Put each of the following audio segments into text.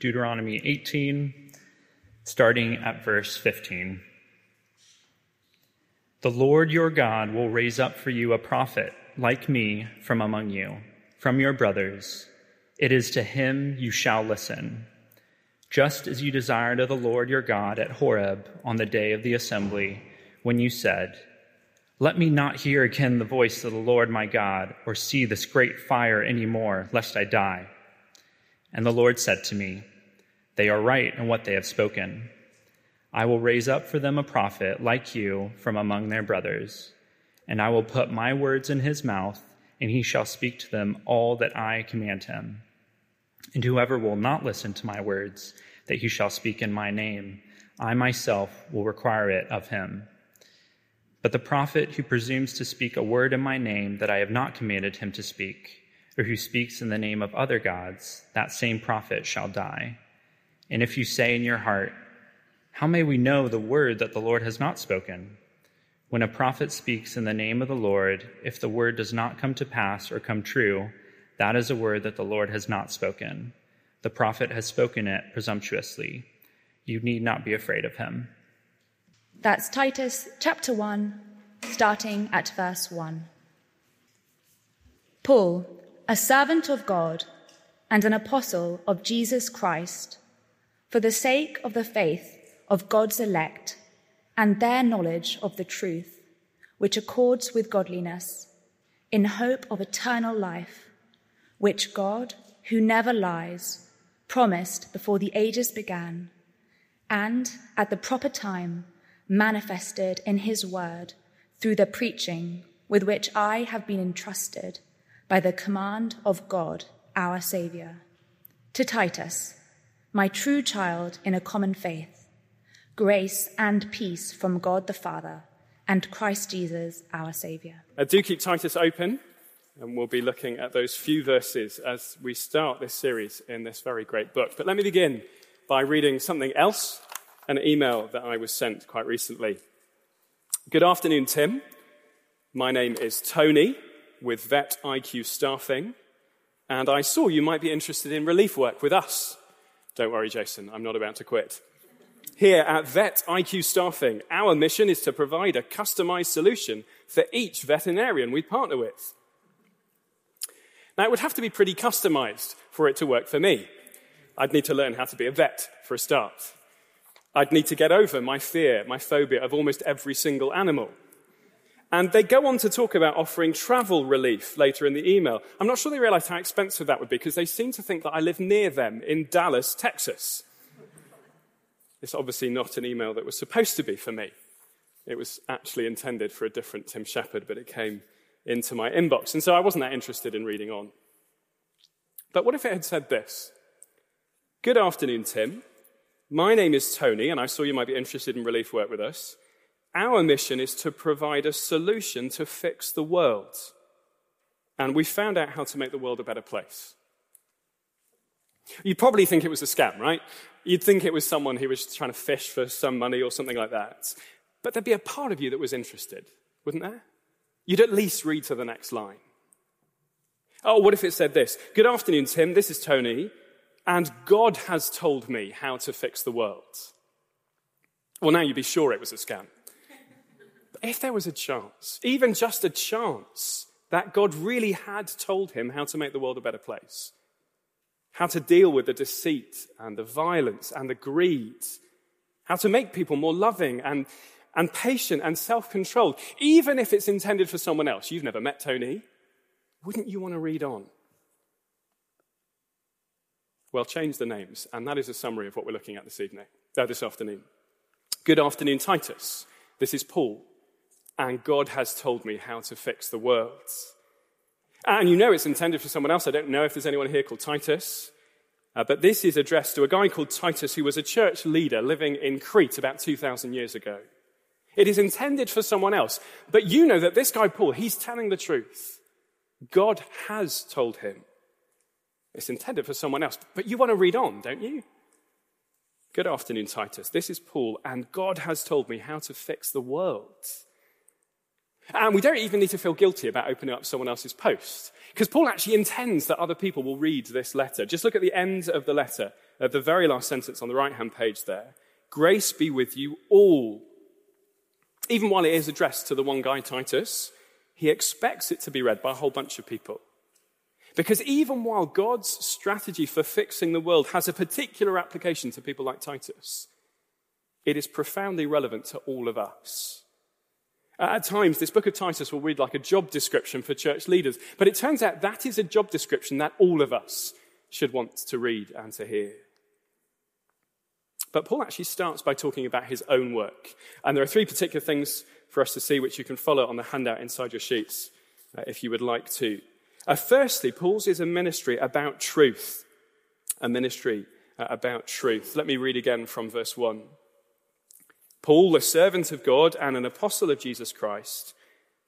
Deuteronomy 18, starting at verse 15. The Lord your God will raise up for you a prophet like me from among you, from your brothers. It is to him you shall listen, just as you desired of the Lord your God at Horeb on the day of the assembly, when you said, Let me not hear again the voice of the Lord my God, or see this great fire any more, lest I die. And the Lord said to me, They are right in what they have spoken. I will raise up for them a prophet like you from among their brothers, and I will put my words in his mouth, and he shall speak to them all that I command him. And whoever will not listen to my words, that he shall speak in my name, I myself will require it of him. But the prophet who presumes to speak a word in my name that I have not commanded him to speak, or who speaks in the name of other gods, that same prophet shall die. And if you say in your heart, How may we know the word that the Lord has not spoken? When a prophet speaks in the name of the Lord, if the word does not come to pass or come true, that is a word that the Lord has not spoken. The prophet has spoken it presumptuously. You need not be afraid of him. That's Titus chapter 1, starting at verse 1. Paul, a servant of God and an apostle of Jesus Christ, for the sake of the faith of God's elect, and their knowledge of the truth, which accords with godliness, in hope of eternal life, which God, who never lies, promised before the ages began, and at the proper time manifested in his word through the preaching with which I have been entrusted by the command of God, our Saviour. To Titus, my true child in a common faith, grace and peace from God the Father and Christ Jesus, our Saviour. Do keep Titus open, and we'll be looking at those few verses as we start this series in this very great book. But let me begin by reading something else, an email that I was sent quite recently. Good afternoon, Tim. My name is Tony with Vet IQ Staffing, and I saw you might be interested in relief work with us. Don't worry, Jason, I'm not about to quit. Here at Vet IQ Staffing, our mission is to provide a customized solution for each veterinarian we partner with. Now, it would have to be pretty customized for it to work for me. I'd need to learn how to be a vet for a start. I'd need to get over my phobia of almost every single animal. And they go on to talk about offering travel relief later in the email. I'm not sure they realize how expensive that would be because they seem to think that I live near them in Dallas, Texas. It's obviously not an email that was supposed to be for me. It was actually intended for a different Tim Shepherd, but it came into my inbox, and so I wasn't that interested in reading on. But what if it had said this? Good afternoon, Tim. My name is Tony, and I saw you might be interested in relief work with us. Our mission is to provide a solution to fix the world, and we found out how to make the world a better place. You'd probably think it was a scam, right? You'd think it was someone who was trying to fish for some money or something like that. But there'd be a part of you that was interested, wouldn't there? You'd at least read to the next line. Oh, what if it said this? Good afternoon, Tim. This is Tony, and God has told me how to fix the world. Well, now you'd be sure it was a scam. But if there was a chance, even just a chance, that God really had told him how to make the world a better place, how to deal with the deceit and the violence and the greed, how to make people more loving and patient and self-controlled, even if it's intended for someone else. You've never met Tony. Wouldn't you want to read on? Well, change the names, and that is a summary of what we're looking at this afternoon. Good afternoon, Titus. This is Paul, and God has told me how to fix the world. And you know it's intended for someone else. I don't know if there's anyone here called Titus. But this is addressed to a guy called Titus who was a church leader living in Crete about 2,000 years ago. It is intended for someone else. But you know that this guy Paul, he's telling the truth. God has told him. It's intended for someone else. But you want to read on, don't you? Good afternoon, Titus. This is Paul, and God has told me how to fix the world. And we don't even need to feel guilty about opening up someone else's post, because Paul actually intends that other people will read this letter. Just look at the end of the letter at the very last sentence on the right-hand page there, grace be with you all. Even while it is addressed to the one guy, Titus, he expects it to be read by a whole bunch of people. Because even while God's strategy for fixing the world has a particular application to people like Titus, it is profoundly relevant to all of us. At times, this book of Titus will read like a job description for church leaders, but it turns out that is a job description that all of us should want to read and to hear. But Paul actually starts by talking about his own work, and there are three particular things for us to see which you can follow on the handout inside your sheets if you would like to. Firstly, Paul's is a ministry about truth. A ministry about truth. Let me read again from verse 1. Paul, a servant of God and an apostle of Jesus Christ,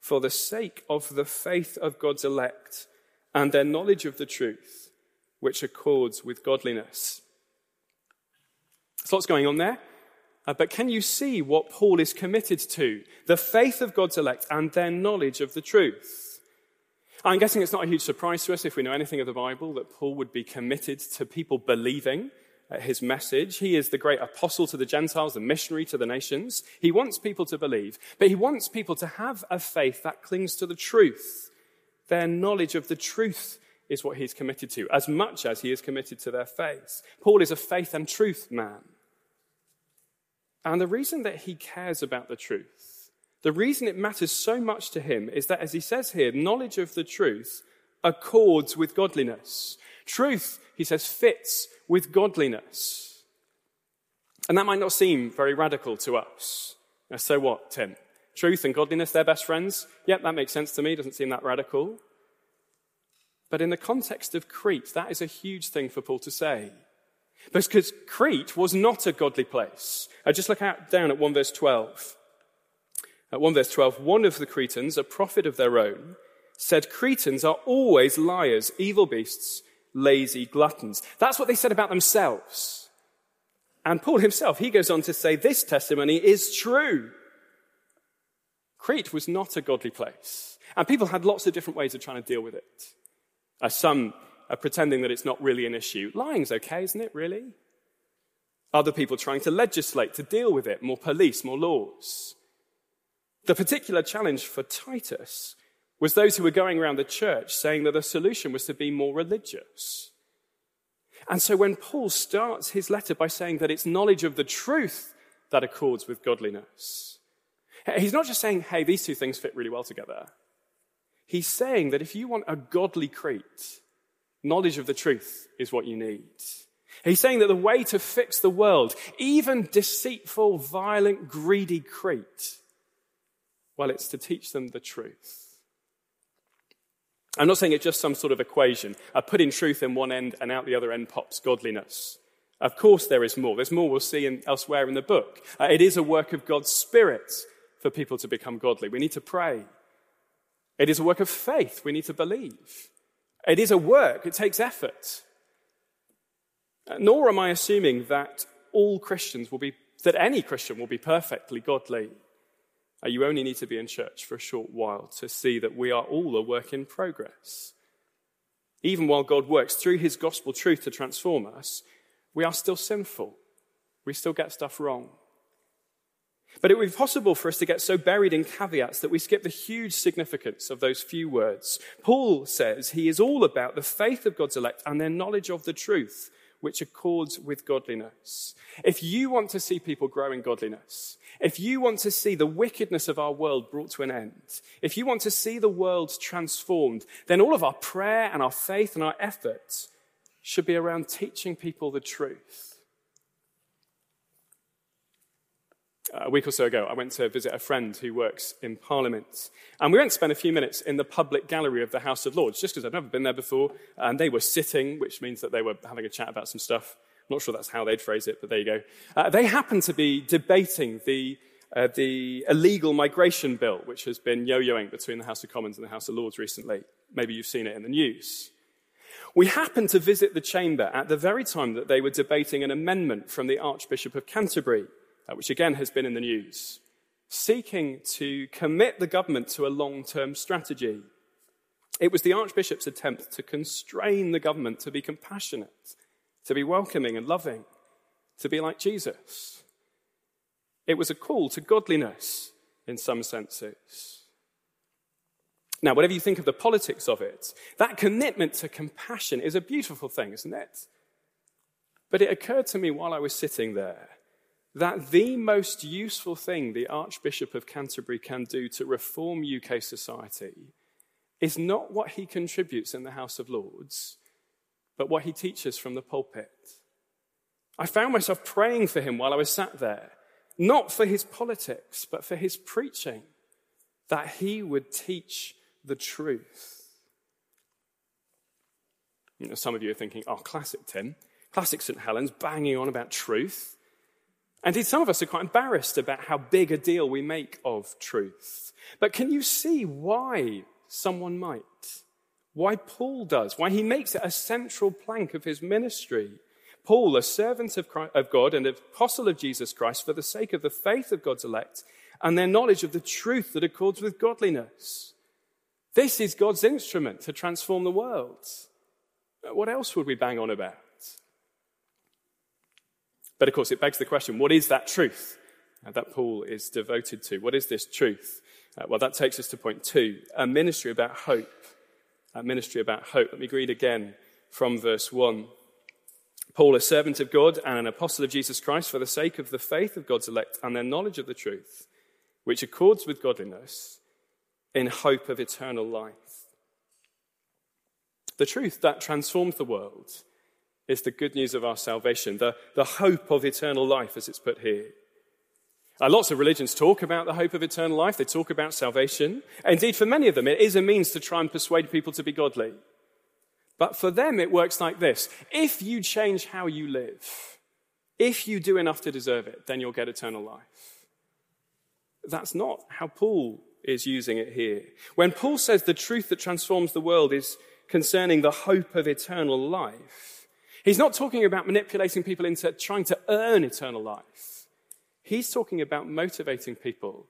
for the sake of the faith of God's elect and their knowledge of the truth, which accords with godliness. There's lots going on there, but can you see what Paul is committed to? The faith of God's elect and their knowledge of the truth. I'm guessing it's not a huge surprise to us, if we know anything of the Bible, that Paul would be committed to people believing his message. He is the great apostle to the Gentiles, the missionary to the nations. He wants people to believe, but he wants people to have a faith that clings to the truth. Their knowledge of the truth is what he's committed to, as much as he is committed to their faith. Paul is a faith and truth man. And the reason that he cares about the truth, the reason it matters so much to him is that, as he says here, knowledge of the truth accords with godliness. Truth, he says, fits with godliness. And that might not seem very radical to us. Now, so what, Tim? Truth and godliness, they're best friends? Yep, that makes sense to me. Doesn't seem that radical. But in the context of Crete, that is a huge thing for Paul to say. Because Crete was not a godly place. Just look down at 1 verse 12. At 1 verse 12, one of the Cretans, a prophet of their own, said, Cretans are always liars, evil beasts, lazy gluttons. That's what they said about themselves. And Paul himself, he goes on to say, this testimony is true. Crete was not a godly place. And people had lots of different ways of trying to deal with it. Some are pretending that it's not really an issue. Lying's okay, isn't it, really? Other people trying to legislate, to deal with it, more police, more laws. The particular challenge for Titus was those who were going around the church saying that the solution was to be more religious. And so when Paul starts his letter by saying that it's knowledge of the truth that accords with godliness, he's not just saying, hey, these two things fit really well together. He's saying that if you want a godly Crete, knowledge of the truth is what you need. He's saying that the way to fix the world, even deceitful, violent, greedy Crete, well, it's to teach them the truth. I'm not saying it's just some sort of equation. I put in truth in one end and out the other end pops godliness. Of course there is more. There's more we'll see elsewhere in the book. It is a work of God's Spirit for people to become godly. We need to pray. It is a work of faith. We need to believe. It is a work. It takes effort. Nor am I assuming that any Christian will be perfectly godly. You only need to be in church for a short while to see that we are all a work in progress. Even while God works through his gospel truth to transform us, we are still sinful. We still get stuff wrong. But it would be possible for us to get so buried in caveats that we skip the huge significance of those few words. Paul says he is all about the faith of God's elect and their knowledge of the truth, which accords with godliness. If you want to see people grow in godliness, if you want to see the wickedness of our world brought to an end, if you want to see the world transformed, then all of our prayer and our faith and our efforts should be around teaching people the truth. A week or so ago, I went to visit a friend who works in Parliament. And we went to spend a few minutes in the public gallery of the House of Lords, just because I'd never been there before. And they were sitting, which means that they were having a chat about some stuff. I'm not sure that's how they'd phrase it, but there you go. They happened to be debating the illegal migration bill, which has been yo-yoing between the House of Commons and the House of Lords recently. Maybe you've seen it in the news. We happened to visit the chamber at the very time that they were debating an amendment from the Archbishop of Canterbury, which again has been in the news, seeking to commit the government to a long-term strategy. It was the Archbishop's attempt to constrain the government to be compassionate to be welcoming and loving, to be like Jesus. It was a call to godliness in some senses. Now, whatever you think of the politics of it, that commitment to compassion is a beautiful thing, isn't it? But it occurred to me while I was sitting there that the most useful thing the Archbishop of Canterbury can do to reform UK society is not what he contributes in the House of Lords, but what he teaches from the pulpit. I found myself praying for him while I was sat there, not for his politics, but for his preaching, that he would teach the truth. You know, some of you are thinking, oh, classic Tim, classic St. Helens, banging on about truth. Indeed, some of us are quite embarrassed about how big a deal we make of truth. But can you see why someone might? Why Paul does? Why he makes it a central plank of his ministry? Paul, a servant of Christ, of God and an apostle of Jesus Christ, for the sake of the faith of God's elect and their knowledge of the truth that accords with godliness. This is God's instrument to transform the world. What else would we bang on about? But of course, it begs the question, what is that truth that Paul is devoted to? What is this truth? Well, that takes us to point 2, a ministry about hope. A ministry about hope. Let me read again from verse 1. Paul, a servant of God and an apostle of Jesus Christ, for the sake of the faith of God's elect and their knowledge of the truth, which accords with godliness, in hope of eternal life. The truth that transformed the world is the good news of our salvation, the hope of eternal life, as it's put here. Lots of religions talk about the hope of eternal life. They talk about salvation. Indeed, for many of them, it is a means to try and persuade people to be godly. But for them, it works like this. If you change how you live, if you do enough to deserve it, then you'll get eternal life. That's not how Paul is using it here. When Paul says the truth that transforms the world is concerning the hope of eternal life, he's not talking about manipulating people into trying to earn eternal life. He's talking about motivating people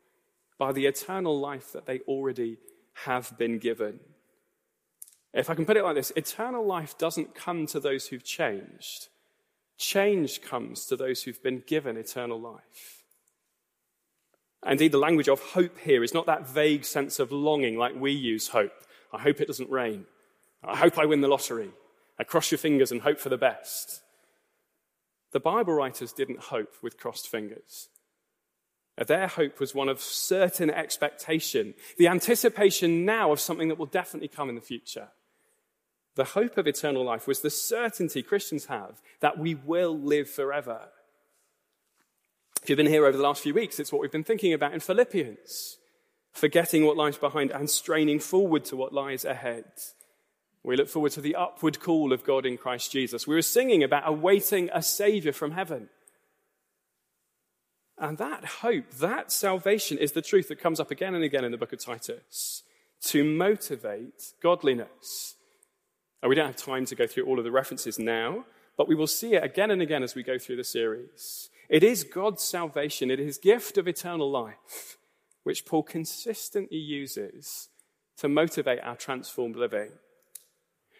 by the eternal life that they already have been given. If I can put it like this, eternal life doesn't come to those who've changed. Change comes to those who've been given eternal life. Indeed, the language of hope here is not that vague sense of longing like we use hope. I hope it doesn't rain. I hope I win the lottery. I cross your fingers and hope for the best. The Bible writers didn't hope with crossed fingers. Their hope was one of certain expectation, the anticipation now of something that will definitely come in the future. The hope of eternal life was the certainty Christians have that we will live forever. If you've been here over the last few weeks, it's what we've been thinking about in Philippians, forgetting what lies behind and straining forward to what lies ahead. We look forward to the upward call of God in Christ Jesus. We were singing about awaiting a Savior from heaven. And that hope, that salvation is the truth that comes up again and again in the book of Titus to motivate godliness. And we don't have time to go through all of the references now, but we will see it again and again as we go through the series. It is God's salvation, it is his gift of eternal life, which Paul consistently uses to motivate our transformed living.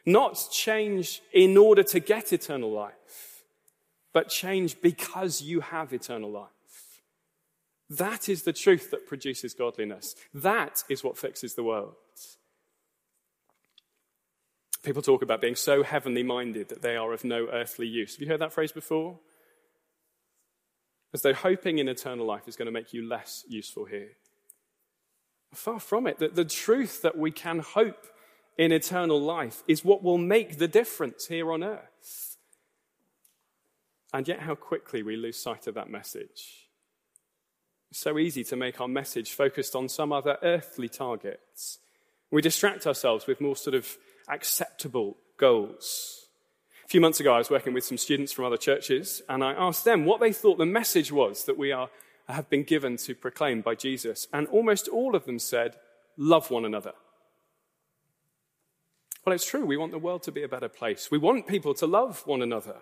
Not change in order to get eternal life, but change because you have eternal life. That is the truth that produces godliness. That is what fixes the world. People talk about being so heavenly minded that they are of no earthly use. Have you heard that phrase before? As though hoping in eternal life is going to make you less useful here. Far from it. The truth that we can hope in eternal life is what will make the difference here on earth. And yet how quickly we lose sight of that message. It's so easy to make our message focused on some other earthly targets. We distract ourselves with more sort of acceptable goals. A few months ago, I was working with some students from other churches, and I asked them what they thought the message was that we have been given to proclaim by Jesus. And almost all of them said, love one another. Well, it's true, we want the world to be a better place. We want people to love one another.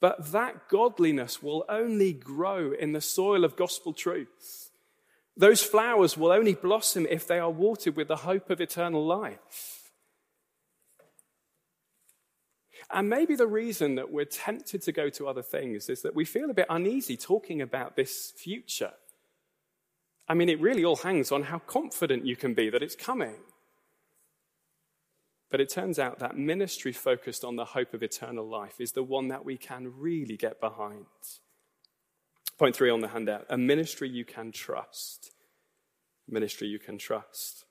But that godliness will only grow in the soil of gospel truth. Those flowers will only blossom if they are watered with the hope of eternal life. And maybe the reason that we're tempted to go to other things is that we feel a bit uneasy talking about this future. I mean, it really all hangs on how confident you can be that it's coming. But it turns out that ministry focused on the hope of eternal life is the one that we can really get behind. Point 3 on the handout, a ministry you can trust. Ministry you can trust.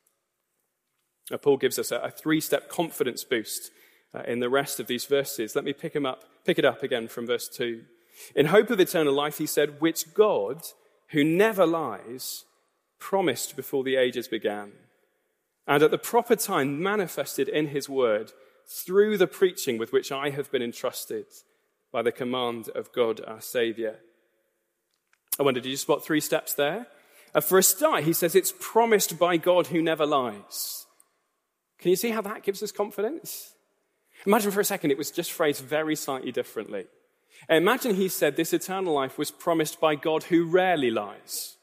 Now, Paul gives us a three-step confidence boost in the rest of these verses. Let me pick it up again from verse 2. In hope of eternal life, he said, which God, who never lies, promised before the ages began, and at the proper time manifested in his word through the preaching with which I have been entrusted by the command of God our Saviour. I wonder, did you spot three steps there? For a start, he says it's promised by God who never lies. Can you see how that gives us confidence? Imagine for a second it was just phrased very slightly differently. Imagine he said this eternal life was promised by God who rarely lies.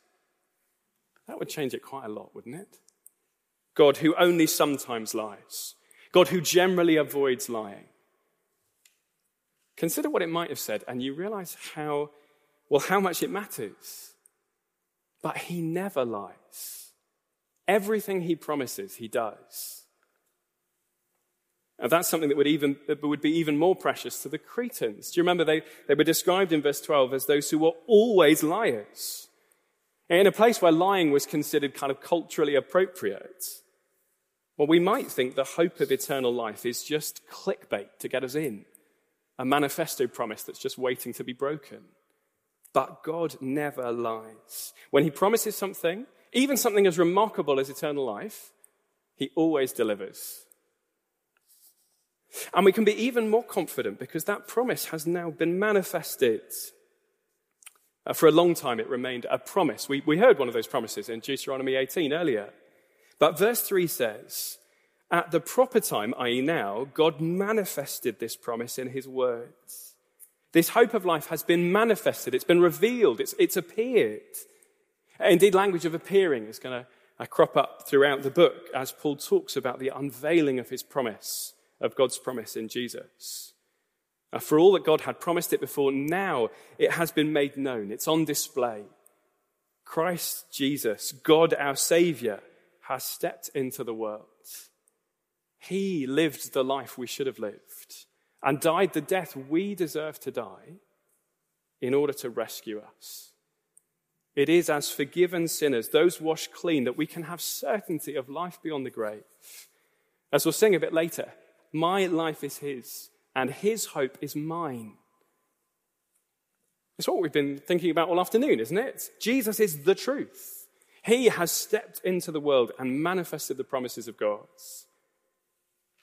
That would change it quite a lot, wouldn't it? God who only sometimes lies. God who generally avoids lying. Consider what it might have said, and you realize how much it matters. But he never lies. Everything he promises, he does. And that's something that would be even more precious to the Cretans. Do you remember they were described in verse 12 as those who were always liars? In a place where lying was considered kind of culturally appropriate, well, we might think the hope of eternal life is just clickbait to get us in, a manifesto promise that's just waiting to be broken. But God never lies. When he promises something, even something as remarkable as eternal life, he always delivers. And we can be even more confident because that promise has now been manifested. For a long time, it remained a promise. We heard one of those promises in Deuteronomy 18 earlier. But verse 3 says, at the proper time, i.e. now, God manifested this promise in his words. This hope of life has been manifested. It's been revealed. It's appeared. Indeed, language of appearing is going to crop up throughout the book as Paul talks about the unveiling of his promise, of God's promise in Jesus. For all that God had promised it before, now it has been made known. It's on display. Christ Jesus, God our Saviour, has stepped into the world. He lived the life we should have lived and died the death we deserve to die in order to rescue us. It is as forgiven sinners, those washed clean, that we can have certainty of life beyond the grave. As we'll sing a bit later, my life is his, and his hope is mine. It's what we've been thinking about all afternoon, isn't it? Jesus is the truth. He has stepped into the world and manifested the promises of God.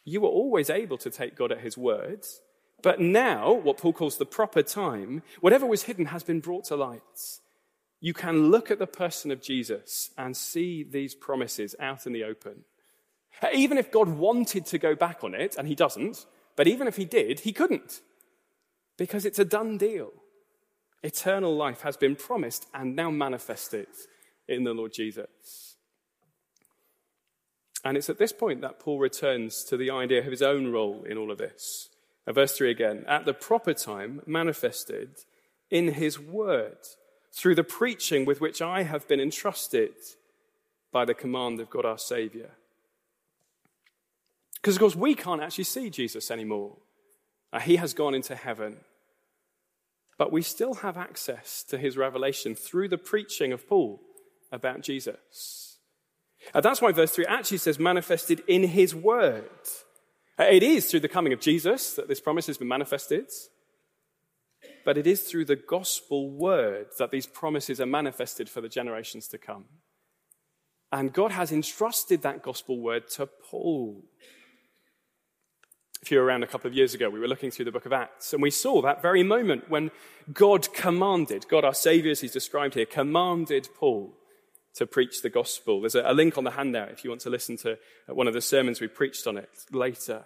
You were always able to take God at his word, but now, what Paul calls the proper time, whatever was hidden has been brought to light. You can look at the person of Jesus and see these promises out in the open. Even if God wanted to go back on it, and he doesn't, but even if he did, he couldn't, because it's a done deal. Eternal life has been promised and now manifested in the Lord Jesus. And it's at this point that Paul returns to the idea of his own role in all of this. Now, verse 3 again, at the proper time manifested in his word, through the preaching with which I have been entrusted by the command of God our Saviour. Because, of course, we can't actually see Jesus anymore. He has gone into heaven. But we still have access to his revelation through the preaching of Paul about Jesus. That's why verse 3 actually says manifested in his word. It is through the coming of Jesus that this promise has been manifested. But it is through the gospel word that these promises are manifested for the generations to come. And God has entrusted that gospel word to Paul. If you were around a couple of years ago, we were looking through the book of Acts, and we saw that very moment when God commanded, God our Saviour, as he's described here, commanded Paul to preach the gospel. There's a link on the handout if you want to listen to one of the sermons we preached on it later.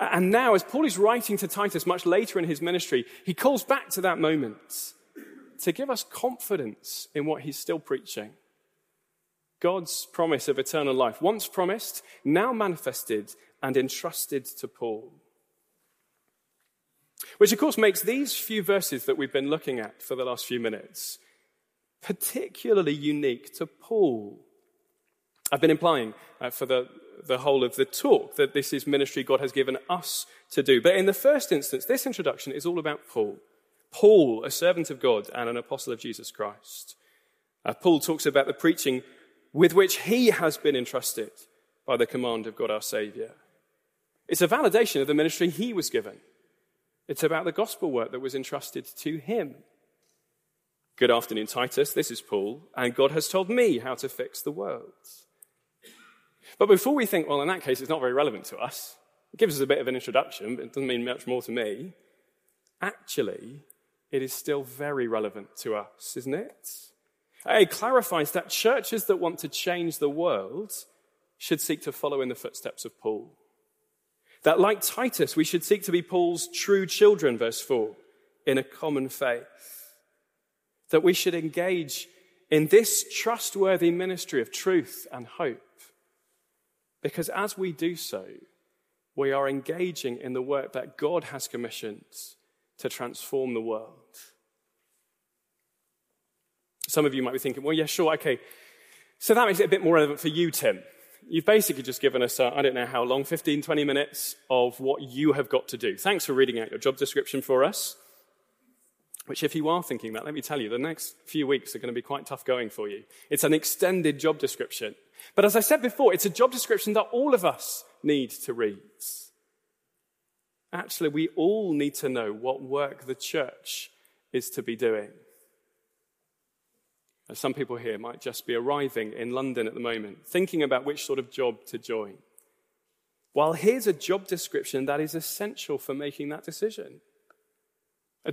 And now, as Paul is writing to Titus much later in his ministry, he calls back to that moment to give us confidence in what he's still preaching. God's promise of eternal life, once promised, now manifested and entrusted to Paul. Which, of course, makes these few verses that we've been looking at for the last few minutes particularly unique to Paul. I've been implying for the whole of the talk that this is ministry God has given us to do. But in the first instance, this introduction is all about Paul. Paul, a servant of God and an apostle of Jesus Christ. Paul talks about the preaching with which he has been entrusted by the command of God our Saviour. It's a validation of the ministry he was given. It's about the gospel work that was entrusted to him. Good afternoon, Titus. This is Paul, and God has told me how to fix the world. But before we think, well, in that case, it's not very relevant to us. It gives us a bit of an introduction, but it doesn't mean much more to me. Actually, it is still very relevant to us, isn't it? It clarifies that churches that want to change the world should seek to follow in the footsteps of Paul. That like Titus, we should seek to be Paul's true children, verse 4, in a common faith. That we should engage in this trustworthy ministry of truth and hope. Because as we do so, we are engaging in the work that God has commissioned to transform the world. Some of you might be thinking, well, yeah, sure, okay. So that makes it a bit more relevant for you, Tim. You've basically just given us, I don't know how long, 15, 20 minutes of what you have got to do. Thanks for reading out your job description for us. Which, if you are thinking that, let me tell you, the next few weeks are going to be quite tough going for you. It's an extended job description. But as I said before, it's a job description that all of us need to read. Actually, we all need to know what work the church is to be doing. As some people here might just be arriving in London at the moment, thinking about which sort of job to join. Well, here's a job description that is essential for making that decision.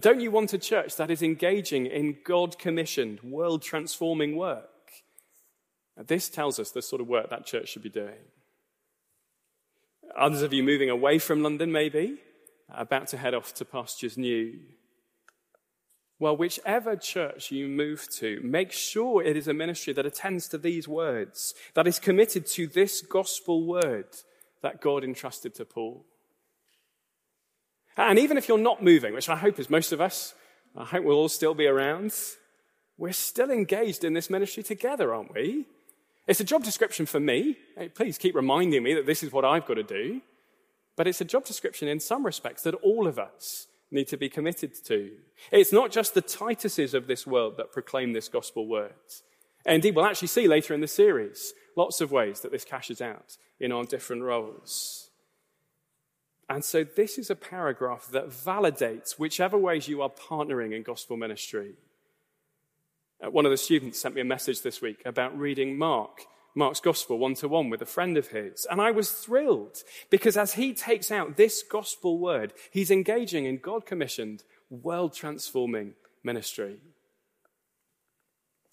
Don't you want a church that is engaging in God-commissioned, world-transforming work? This tells us the sort of work that church should be doing. Others of you moving away from London, maybe, about to head off to pastures new. Well, whichever church you move to, make sure it is a ministry that attends to these words, that is committed to this gospel word that God entrusted to Paul. And even if you're not moving, which I hope is most of us, I hope we'll all still be around, we're still engaged in this ministry together, aren't we? It's a job description for me. Hey, please keep reminding me that this is what I've got to do. But it's a job description in some respects that all of us need to be committed to. It's not just the Tituses of this world that proclaim this gospel word. Indeed, we'll actually see later in the series lots of ways that this cashes out in our different roles. And so this is a paragraph that validates whichever ways you are partnering in gospel ministry. One of the students sent me a message this week about reading Mark's gospel one-to-one with a friend of his. And I was thrilled because as he takes out this gospel word, he's engaging in God-commissioned, world-transforming ministry.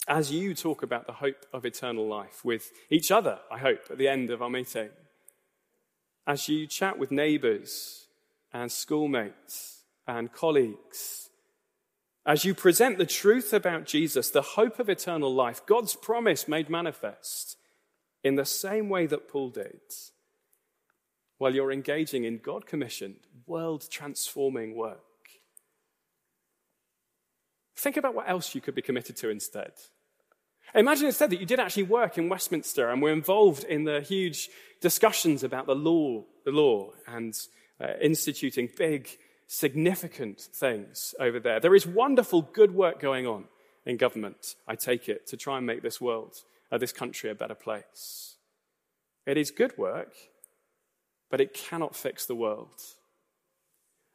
As you talk about the hope of eternal life with each other, I hope, at the end of our meeting, as you chat with neighbours and schoolmates and colleagues, as you present the truth about Jesus, the hope of eternal life, God's promise made manifest in the same way that Paul did, while you're engaging in God-commissioned, world-transforming work. Think about what else you could be committed to instead. Imagine instead that you did actually work in Westminster and were involved in the huge discussions about the law, and instituting big, significant things over there. There is wonderful good work going on in government, I take it, to try and make this world, this country, a better place. It is good work, but it cannot fix the world.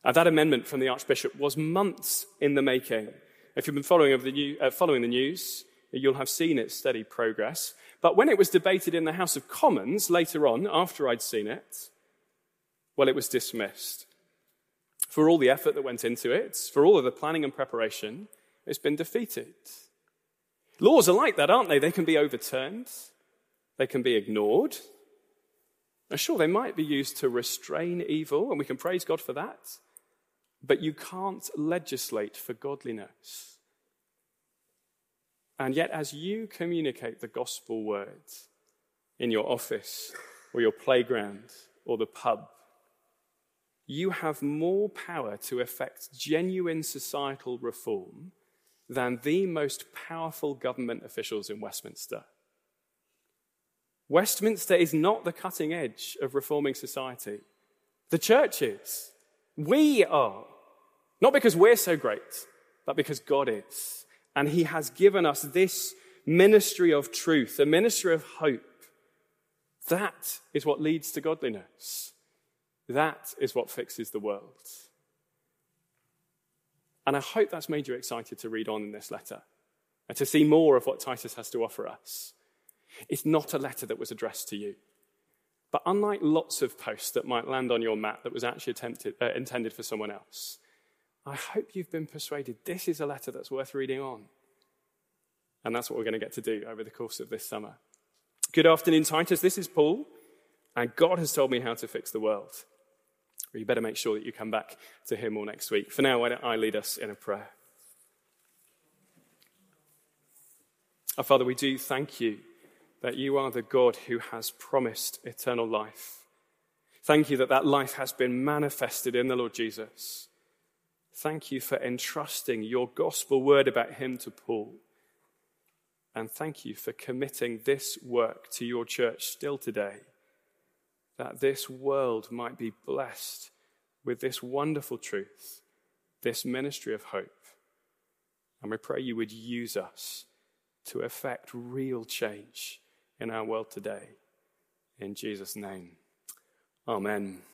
That amendment from the Archbishop was months in the making. If you've been following the news, you'll have seen its steady progress. But when it was debated in the House of Commons later on, after I'd seen it, well, it was dismissed. For all the effort that went into it, for all of the planning and preparation, it's been defeated. Laws are like that, aren't they? They can be overturned. They can be ignored. Now, sure, they might be used to restrain evil, and we can praise God for that. But you can't legislate for godliness. And yet, as you communicate the gospel words in your office or your playground or the pub, you have more power to effect genuine societal reform than the most powerful government officials in Westminster. Westminster is not the cutting edge of reforming society. The church is. We are. Not because we're so great, but because God is. And he has given us this ministry of truth, a ministry of hope. That is what leads to godliness. That is what fixes the world. And I hope that's made you excited to read on in this letter and to see more of what Titus has to offer us. It's not a letter that was addressed to you. But unlike lots of posts that might land on your mat that was actually intended for someone else, I hope you've been persuaded this is a letter that's worth reading on. And that's what we're going to get to do over the course of this summer. Good afternoon, Titus. This is Paul, and God has told me how to fix the world. You better make sure that you come back to hear more next week. For now, why don't I lead us in a prayer? Our Father, we do thank you that you are the God who has promised eternal life. Thank you that that life has been manifested in the Lord Jesus. Thank you for entrusting your gospel word about him to Paul. And thank you for committing this work to your church still today, that this world might be blessed with this wonderful truth, this ministry of hope. And we pray you would use us to effect real change in our world today. In Jesus' name, amen.